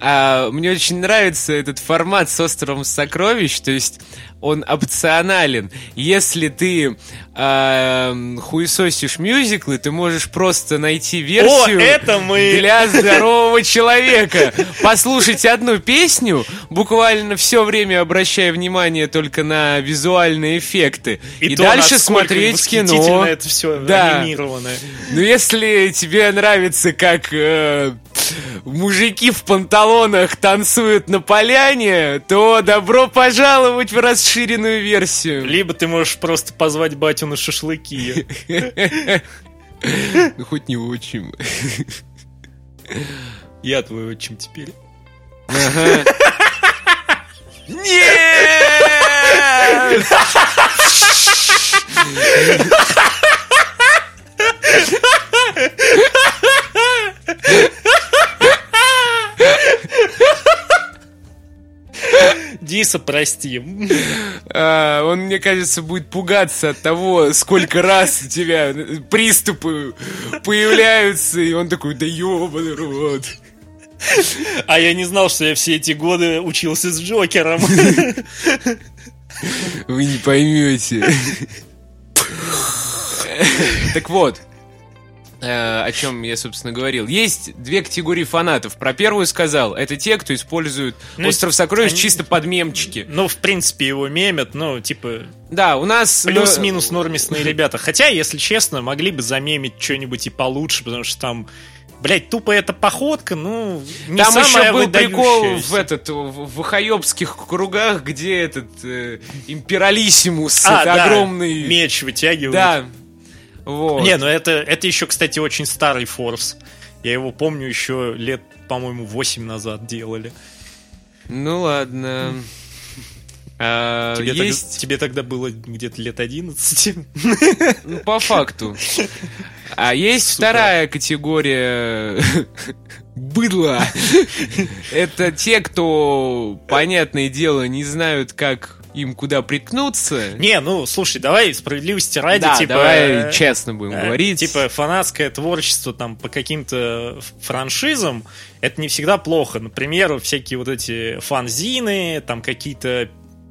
Мне очень нравится этот формат с «Островом Сокровищ», то есть он опционален. Если ты хуесосишь мюзиклы, ты можешь просто найти версию для здорового человека. Послушать одну песню, буквально все время обращая внимание только на визуальные эффекты. И то, дальше смотреть кино. Это все анимированное. Но если тебе нравится, как мужики в панталонах танцуют на поляне, то добро пожаловать в расширенную версию. Либо ты можешь просто позвать батю на шашлыки. Ну хоть не отчим. Я твой отчим теперь. Нет! Диса, прости. Он, мне кажется, будет пугаться от того, сколько раз у тебя приступы появляются, и он такой, да ёбаный рот. А я не знал, что я все эти годы учился с Джокером. Вы не поймете. Так вот, о чем я, собственно, говорил. Есть две категории фанатов. Про первую сказал. Это те, кто используют «Остров Сокровищ» чисто под мемчики. Ну, в принципе, его мемят, ну, типа... Да, у нас... Плюс-минус нормистные ребята. Хотя, если честно, могли бы замемить что-нибудь и получше, потому что там... Блять, тупо эта походка, ну, не там самая выдающаяся. Там еще был прикол в вахаёбских кругах, где этот импералиссимус, огромный... меч вытягивает. Да. Вот. Не, ну это еще, кстати, очень старый форс. Я его помню еще лет, по-моему, 8 назад делали. Ну ладно. Тебе тогда было где-то лет 11. Ну, по факту. А есть вторая категория быдла. Это те, кто, понятное дело, не знают, как им куда приткнуться. Не, ну, слушай, давай справедливости ради, да, типа... давай честно будем говорить. Типа фанатское творчество там по каким-то франшизам, это не всегда плохо. Например, всякие вот эти фанзины, там какие-то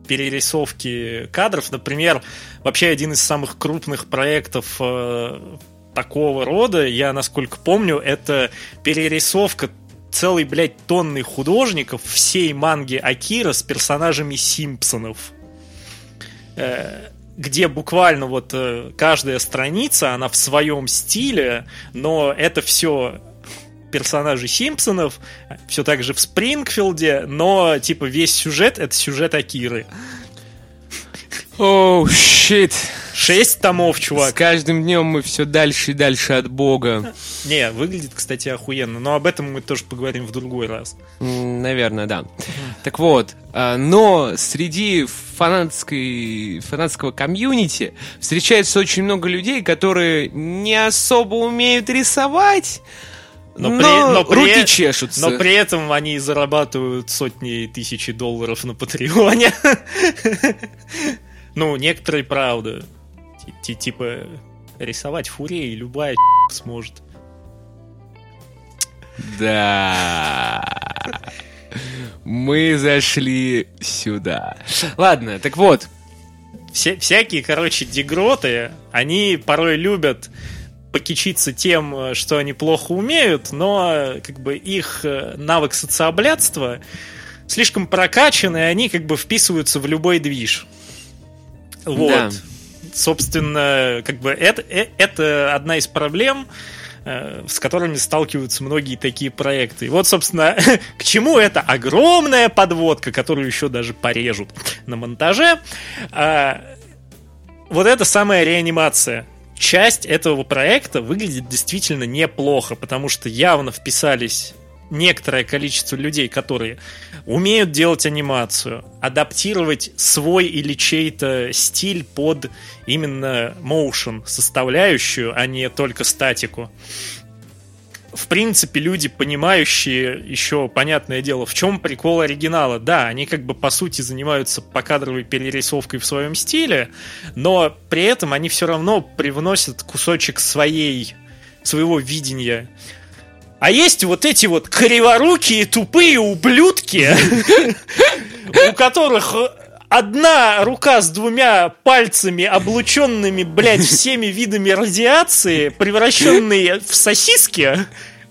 перерисовки кадров. Например, вообще один из самых крупных проектов такого рода, я, насколько помню, это перерисовка целой, блядь, тонны художников всей манги Акира с персонажами Симпсонов, где буквально вот каждая страница, она в своем стиле, но это все персонажи Симпсонов, все так же в Спрингфилде, но типа весь сюжет — это сюжет Акиры. Оу, щит. 6 томов, чувак. С каждым днем мы все дальше и дальше от бога. Не, выглядит, кстати, охуенно. Но об этом мы тоже поговорим в другой раз. Наверное, да. Так вот, но среди фанатского комьюнити встречается очень много людей, которые не особо умеют рисовать, но руки чешутся. Но при этом они зарабатывают сотни и тысячи долларов на Патреоне. Ну, некоторые, правда, типа, рисовать фурей любая сможет. Да. мы зашли сюда. Ладно, так вот. Всякие, короче, дегроты, они порой любят покичиться тем, что они плохо умеют, но как бы их навык социоблядства слишком прокачан, и они как бы вписываются в любой движ. Вот. Да. Собственно, как бы это одна из проблем, с которыми сталкиваются многие такие проекты. И вот, собственно, к чему эта огромная подводка, которую еще даже порежут на монтаже. Вот это самая реанимация. Часть этого проекта выглядит действительно неплохо, потому что явно вписались некоторое количество людей, которые умеют делать анимацию, адаптировать свой или чей-то стиль под именно motion составляющую, а не только статику. В принципе, люди, понимающие еще, понятное дело, в чем прикол оригинала. Да, они как бы по сути занимаются покадровой перерисовкой в своем стиле, но при этом они все равно привносят кусочек своего видения. А есть вот эти вот криворукие тупые ублюдки, у которых одна рука с двумя пальцами, облученными, блядь, всеми видами радиации, превращенные в сосиски.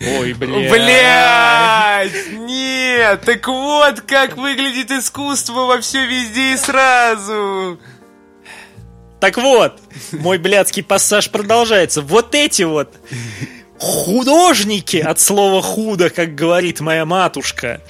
Ой, блядь. Блядь, нет, так вот как выглядит искусство во все везде и сразу. Так вот, мой блядский пассаж продолжается. Вот эти вот художники, от слова худо, как говорит моя матушка,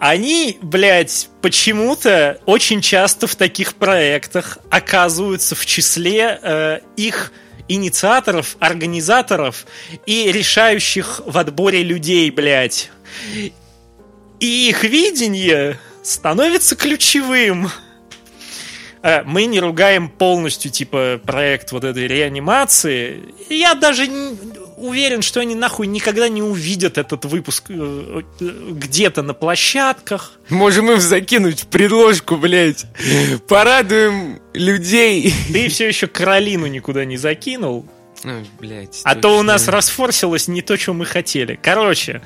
они, блядь, почему-то очень часто в таких проектах оказываются в числе их инициаторов, организаторов и решающих в отборе людей, блядь. И их видение становится ключевым. Мы не ругаем полностью, типа, проект вот этой реанимации. Я даже уверен, что они нахуй никогда не увидят этот выпуск где-то на площадках. Можем им закинуть в предложку, блядь. Порадуем людей. Ты все еще Каролину никуда не закинул. Ой, блядь, а точно. То у нас расфорсилось не то, что мы хотели. Короче,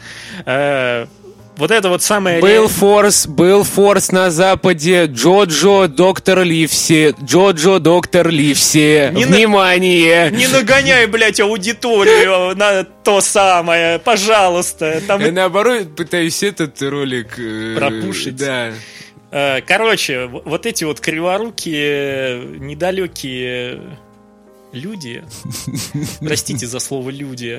вот это вот самое... Был форс на Западе. Джоджо, Доктор Ливси. Джоджо, Доктор Ливси. Внимание! Не нагоняй, блядь, аудиторию на то самое. Пожалуйста. Там... Я наоборот пытаюсь этот ролик... пропушить. Да. Короче, вот эти вот криворукие, недалекие люди. Простите за слово люди.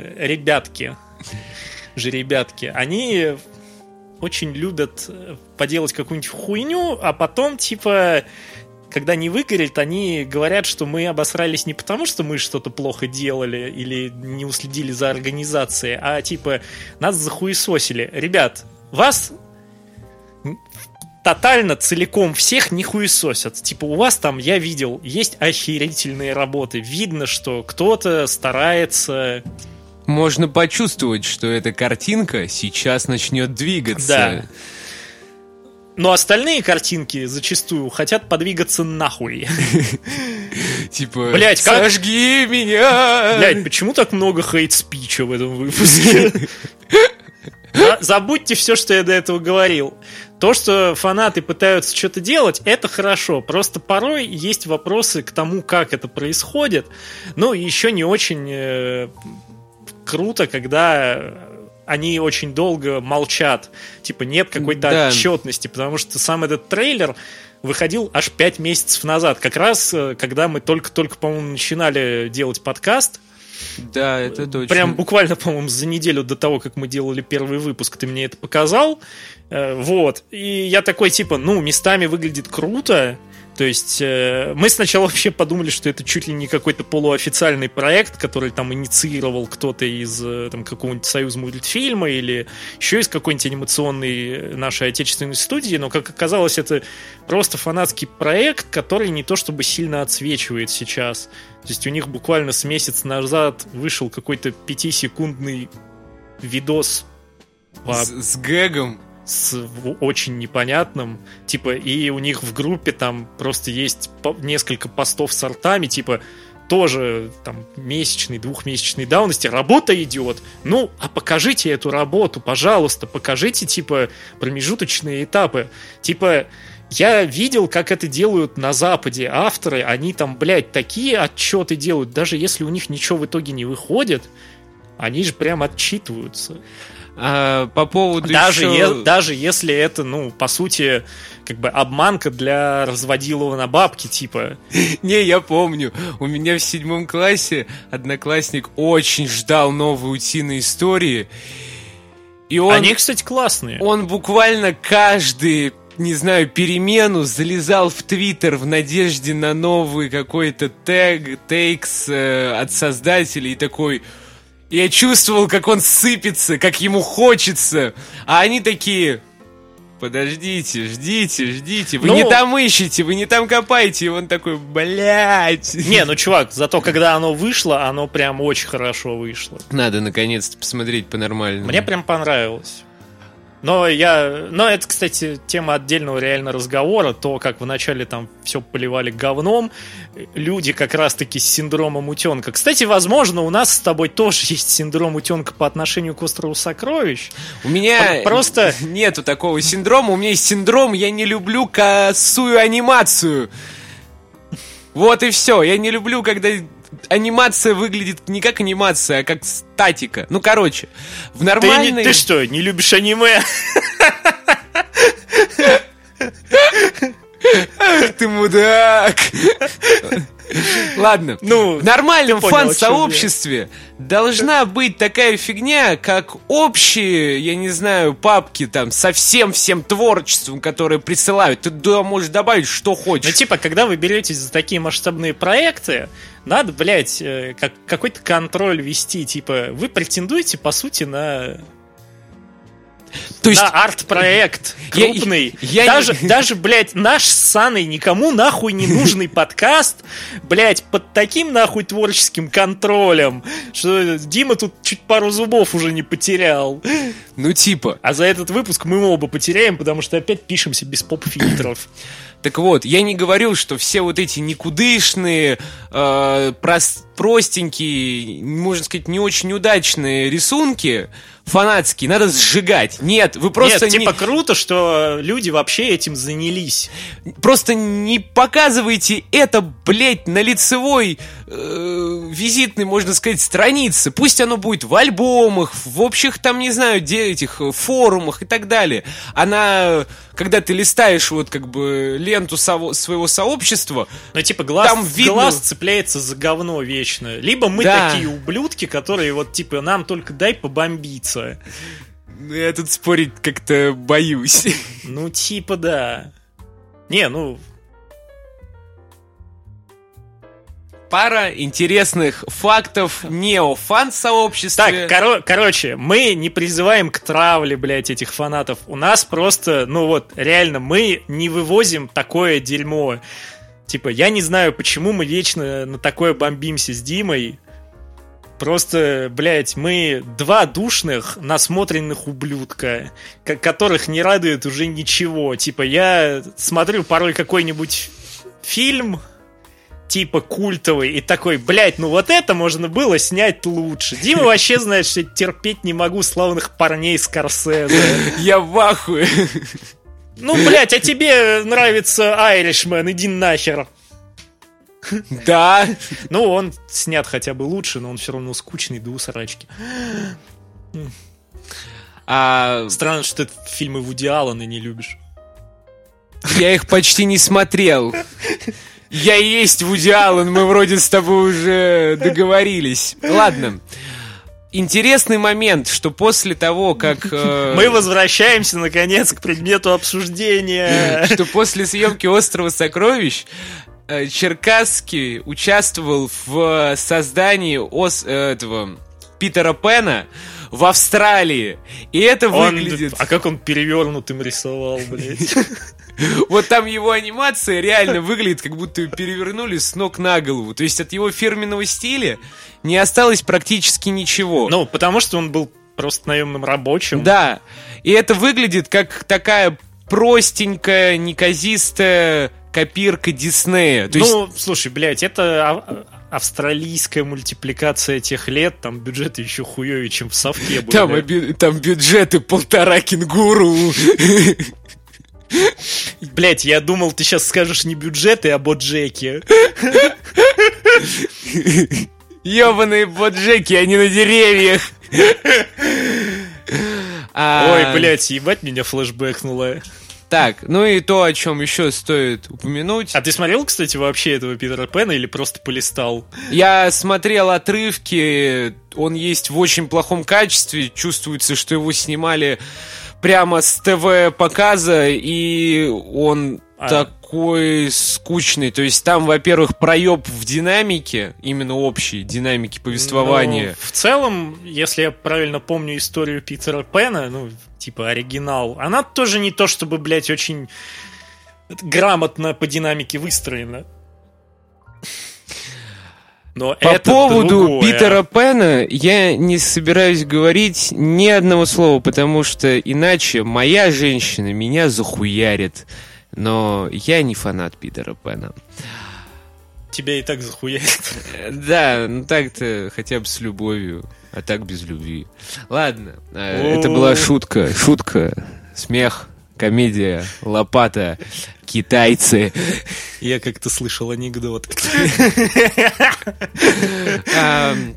Жеребятки. Они... очень любят поделать какую-нибудь хуйню, а потом, типа, когда не выгорит, они говорят, что мы обосрались не потому, что мы что-то плохо делали или не уследили за организацией, а, типа, нас захуесосили. Ребят, вас тотально, целиком всех не хуесосят. Типа, у вас там, я видел, есть охерительные работы. Видно, что кто-то старается... Можно почувствовать, что эта картинка сейчас начнет двигаться. Да. Но остальные картинки зачастую хотят подвигаться нахуй. Типа, блядь, сожги меня! Блядь, почему так много хейт-спича в этом выпуске? Забудьте все, что я до этого говорил. То, что фанаты пытаются что-то делать, это хорошо. Просто порой есть вопросы к тому, как это происходит. Ну, и еще не очень... круто, когда они очень долго молчат. Типа нет какой-то отчетности, потому что сам этот трейлер выходил аж 5 месяцев назад. Как раз, когда мы только, по-моему, начинали делать подкаст. Да, это точно. Прям буквально, по-моему, за неделю до того, как мы делали первый выпуск, ты мне это показал. Вот. И я такой, типа, ну, местами выглядит круто. То есть мы сначала вообще подумали, что это чуть ли не какой-то полуофициальный проект, который там инициировал кто-то из там, какого-нибудь Союзмультфильма или еще из какой-нибудь анимационной нашей отечественной студии, но, как оказалось, это просто фанатский проект, который не то чтобы сильно отсвечивает сейчас. То есть у них буквально с месяца назад вышел какой-то 5-секундный видос с гэгом. С очень непонятным, типа, и у них в группе там просто есть несколько постов с артами, типа, тоже там месячной, двухмесячной давности, работа идет. Ну, а покажите эту работу, пожалуйста, покажите, типа, промежуточные этапы. Типа, я видел, как это делают на Западе авторы, они там, блядь, такие отчеты делают, даже если у них ничего в итоге не выходит, они же прям отчитываются. По поводу даже если это, ну, по сути, как бы обманка для разводилова на бабки, типа. Не, я помню, у меня в 7 классе одноклассник очень ждал новые утиные истории. И он, они, кстати, классные. Он буквально каждый, не знаю, перемену залезал в Твиттер в надежде на новый какой-то тейкс от создателей и такой... Я чувствовал, как он сыпется, как ему хочется. А они такие: подождите, ждите. Вы не там ищете, вы не там копаете. И он такой, блядь. Не, ну, чувак, зато когда оно вышло, оно прям очень хорошо вышло. Надо, наконец-то, посмотреть по-нормальному. Мне прям понравилось. Но это, кстати, тема отдельного реально разговора. То, как вначале там все поливали говном. Люди как раз-таки с синдромом утенка. Кстати, возможно, у нас с тобой тоже есть синдром утенка по отношению к острову сокровищ. У меня просто нету такого синдрома. У меня есть синдром, я не люблю косую анимацию. Вот и все. Я не люблю, когда... Анимация выглядит не как анимация, а как статика. Ну, короче, в нормальной... Ты что, не любишь аниме? Ах ты мудак! Ладно, в нормальном фан-сообществе должна быть такая фигня, как общие, я не знаю, папки там со всем творчеством, которые присылают. Ты туда можешь добавить что хочешь. Ну типа, когда вы беретесь за такие масштабные проекты, надо, блядь, какой-то контроль вести. Типа, вы претендуете, по сути, на... То есть... На арт-проект крупный. Даже, блядь, наш ссаный никому нахуй не нужный подкаст, блядь, под таким нахуй творческим контролем, что Дима тут чуть пару зубов уже не потерял. Ну типа. А за этот выпуск мы оба потеряем, потому что опять пишемся без поп-фильтров. Так вот, я не говорил, что все вот эти никудышные, простенькие, можно сказать, не очень удачные рисунки фанатские надо сжигать. Нет, вы просто... Нет, типа круто, что люди вообще этим занялись. Просто не показывайте это, блядь, на лицевой визитной, можно сказать, странице. Пусть оно будет в альбомах, в общих там, не знаю, где этих форумах и так далее. Она... Когда ты листаешь вот как бы ленту своего сообщества... Ну, типа, глаз цепляется за говно вечно. Либо мы такие ублюдки, которые вот, типа, нам только дай побомбиться. Я тут спорить как-то боюсь. Ну, типа, да. Не, ну... Пара интересных фактов неофан-сообществе. Так, короче, мы не призываем к травле, блядь, этих фанатов. У нас просто, ну вот, реально, мы не вывозим такое дерьмо. Типа, я не знаю, почему мы вечно на такое бомбимся с Димой. Просто, блядь, мы два душных, насмотренных ублюдка, которых не радует уже ничего. Типа, я смотрю порой какой-нибудь фильм... типа культовый, и такой, блядь, ну вот это можно было снять лучше. Дима вообще знает, что я терпеть не могу славных парней Скорсезе. Я в ахуе. Ну, блядь, а тебе нравится Айришмен, иди нахер. Да. Ну, он снят хотя бы лучше, но он все равно скучный до усрачки. Странно, что ты фильмы Вуди Аллена не любишь. Я их почти не смотрел. Я и есть Вуди Аллен, мы вроде с тобой уже договорились. Ладно. Интересный момент, что после того, как... Мы возвращаемся, наконец, к предмету обсуждения. Что после съемки «Острова сокровищ» Черкасский участвовал в создании этого Питера Пена в Австралии. И это выглядит... А как он перевернутым рисовал, блядь. Вот там его анимация реально выглядит, как будто ее перевернули с ног на голову. То есть от его фирменного стиля не осталось практически ничего. Ну, потому что он был просто наемным рабочим. Да, и это выглядит как такая простенькая, неказистая копирка Диснея. То есть... Ну, слушай, блядь, это австралийская мультипликация тех лет, там бюджеты еще хуёвее, чем в совке были. Там бюджеты 1,5 кенгуру. Блять, я думал, ты сейчас скажешь не бюджеты, а боджеки. Ёбаные боджеки, они на деревьях. Ой, блять, ебать меня флешбэкнуло. Так, ну и то, о чем еще стоит упомянуть. А ты смотрел, кстати, вообще этого Питера Пена или просто полистал? Я смотрел отрывки, он есть в очень плохом качестве, чувствуется, что его снимали прямо с ТВ-показа, и он такой скучный. То есть там, во-первых, проеб в динамике, именно общей динамике повествования. В целом, если я правильно помню историю Питера Пена, ну, типа оригинал, она тоже не то чтобы, блядь, очень грамотно по динамике выстроена. Но по поводу другое. Питера Пена я не собираюсь говорить ни одного слова, потому что иначе моя женщина меня захуярит. Но я не фанат Питера Пена. Тебя и так захуярит. Да, ну так-то хотя бы с любовью, а так без любви. Ладно, это была шутка. Шутка, смех, комедия, лопата, китайцы. Я как-то слышал анекдот.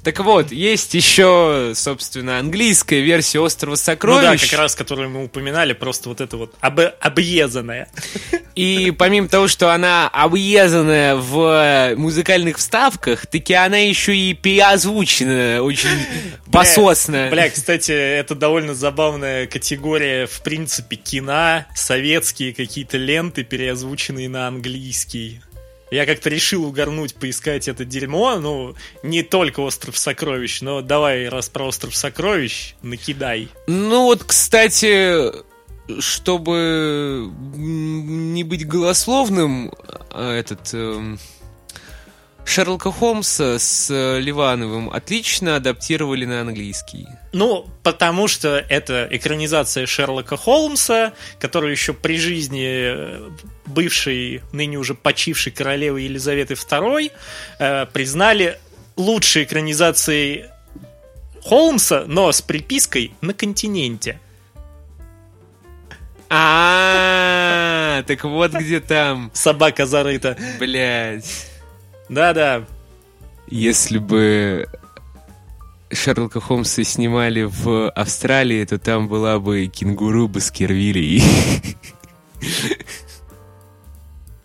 Так вот, есть еще, собственно, английская версия «Острова сокровищ». Ну да, как раз, которую мы упоминали, просто вот это вот объезанная. И помимо того, что она объезанная в музыкальных вставках, таки она еще и переозвучена очень пососно. Бля, кстати, это довольно забавная категория, в принципе, кино, советские какие-то ленты, переозвученные на английский. Я как-то решил угорнуть, поискать это дерьмо. Ну, не только «Остров сокровищ», но давай, раз про «Остров сокровищ», накидай. Ну вот, кстати, чтобы не быть голословным, этот Шерлока Холмса с Ливановым отлично адаптировали на английский. Ну, потому что это экранизация Шерлока Холмса, который еще при жизни бывшей, ныне уже почившей королевы Елизаветы II признали лучшей экранизацией Холмса, но с припиской «на континенте». А-а-а, так вот где там собака зарыта. Блять. Да-да. Если бы Шерлока Холмса снимали в Австралии, то там была бы кенгуру Баскервилей.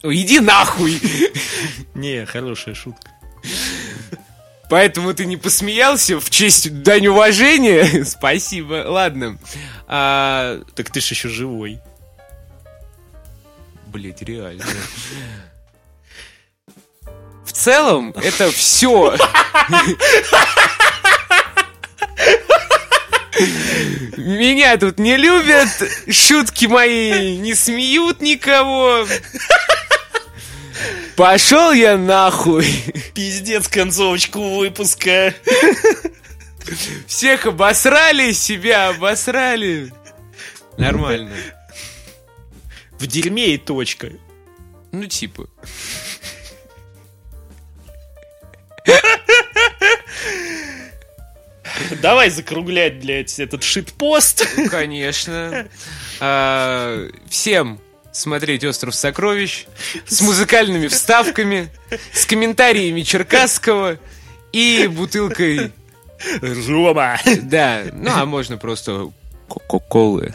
Иди нахуй! Не, хорошая шутка. Поэтому ты не посмеялся в честь дань уважения? Спасибо, ладно. Так ты ж еще живой. Блять, реально. В целом, это все. Меня тут не любят, шутки мои не смеют никого. Пошел я нахуй. Пиздец, концовочку выпуска. Всех обосрали, себя обосрали. Нормально. В дерьме и точка. Ну, типа. Давай закруглять, блядь, этот шитпост. Конечно. Всем смотреть «Остров сокровищ» с музыкальными вставками, с комментариями Черкасского и бутылкой рома. Да, ну а можно просто кока-колы.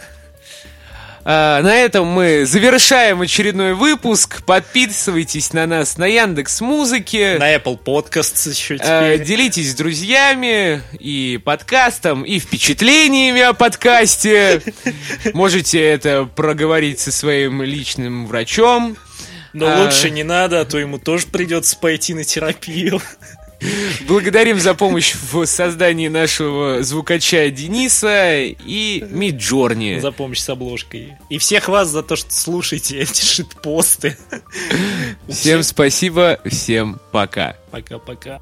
На этом мы завершаем очередной выпуск. Подписывайтесь на нас на Яндекс.Музыке, на Apple Podcasts еще теперь. Делитесь с друзьями и подкастом, и впечатлениями о подкасте. Можете это проговорить со своим личным врачом. Но лучше не надо, а то ему тоже придется пойти на терапию. Благодарим за помощь в создании нашего звукача Дениса и Миджорни. За помощь с обложкой. И всех вас за то, что слушаете эти шитпосты. Всем спасибо, всем пока. Пока-пока.